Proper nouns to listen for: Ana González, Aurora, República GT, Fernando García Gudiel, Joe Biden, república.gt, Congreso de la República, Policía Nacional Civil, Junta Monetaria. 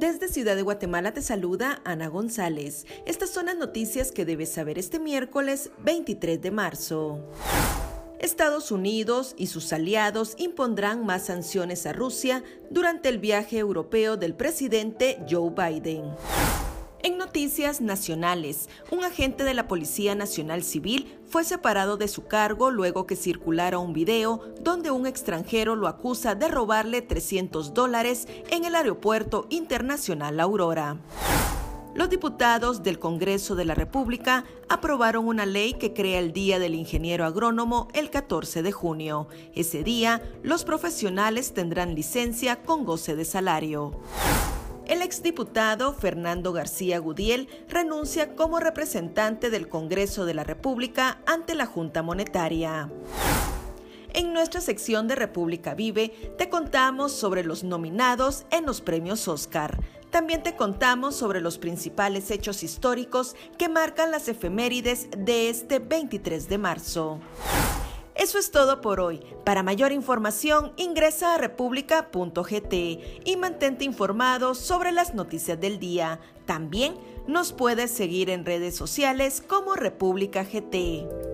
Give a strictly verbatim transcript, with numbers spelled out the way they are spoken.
Desde Ciudad de Guatemala te saluda Ana González. Estas son las noticias que debes saber este miércoles veintitrés de marzo. Estados Unidos y sus aliados impondrán más sanciones a Rusia durante el viaje europeo del presidente Joe Biden. En noticias nacionales, un agente de la Policía Nacional Civil fue separado de su cargo luego que circulara un video donde un extranjero lo acusa de robarle trescientos dólares en el Aeropuerto Internacional Aurora. Los diputados del Congreso de la República aprobaron una ley que crea el Día del Ingeniero Agrónomo el catorce de junio. Ese día, los profesionales tendrán licencia con goce de salario. El exdiputado Fernando García Gudiel renuncia como representante del Congreso de la República ante la Junta Monetaria. En nuestra sección de República Vive te contamos sobre los nominados en los premios Óscar. También te contamos sobre los principales hechos históricos que marcan las efemérides de este veintitrés de marzo. Eso es todo por hoy. Para mayor información ingresa a república punto g t y mantente informado sobre las noticias del día. También nos puedes seguir en redes sociales como República G T.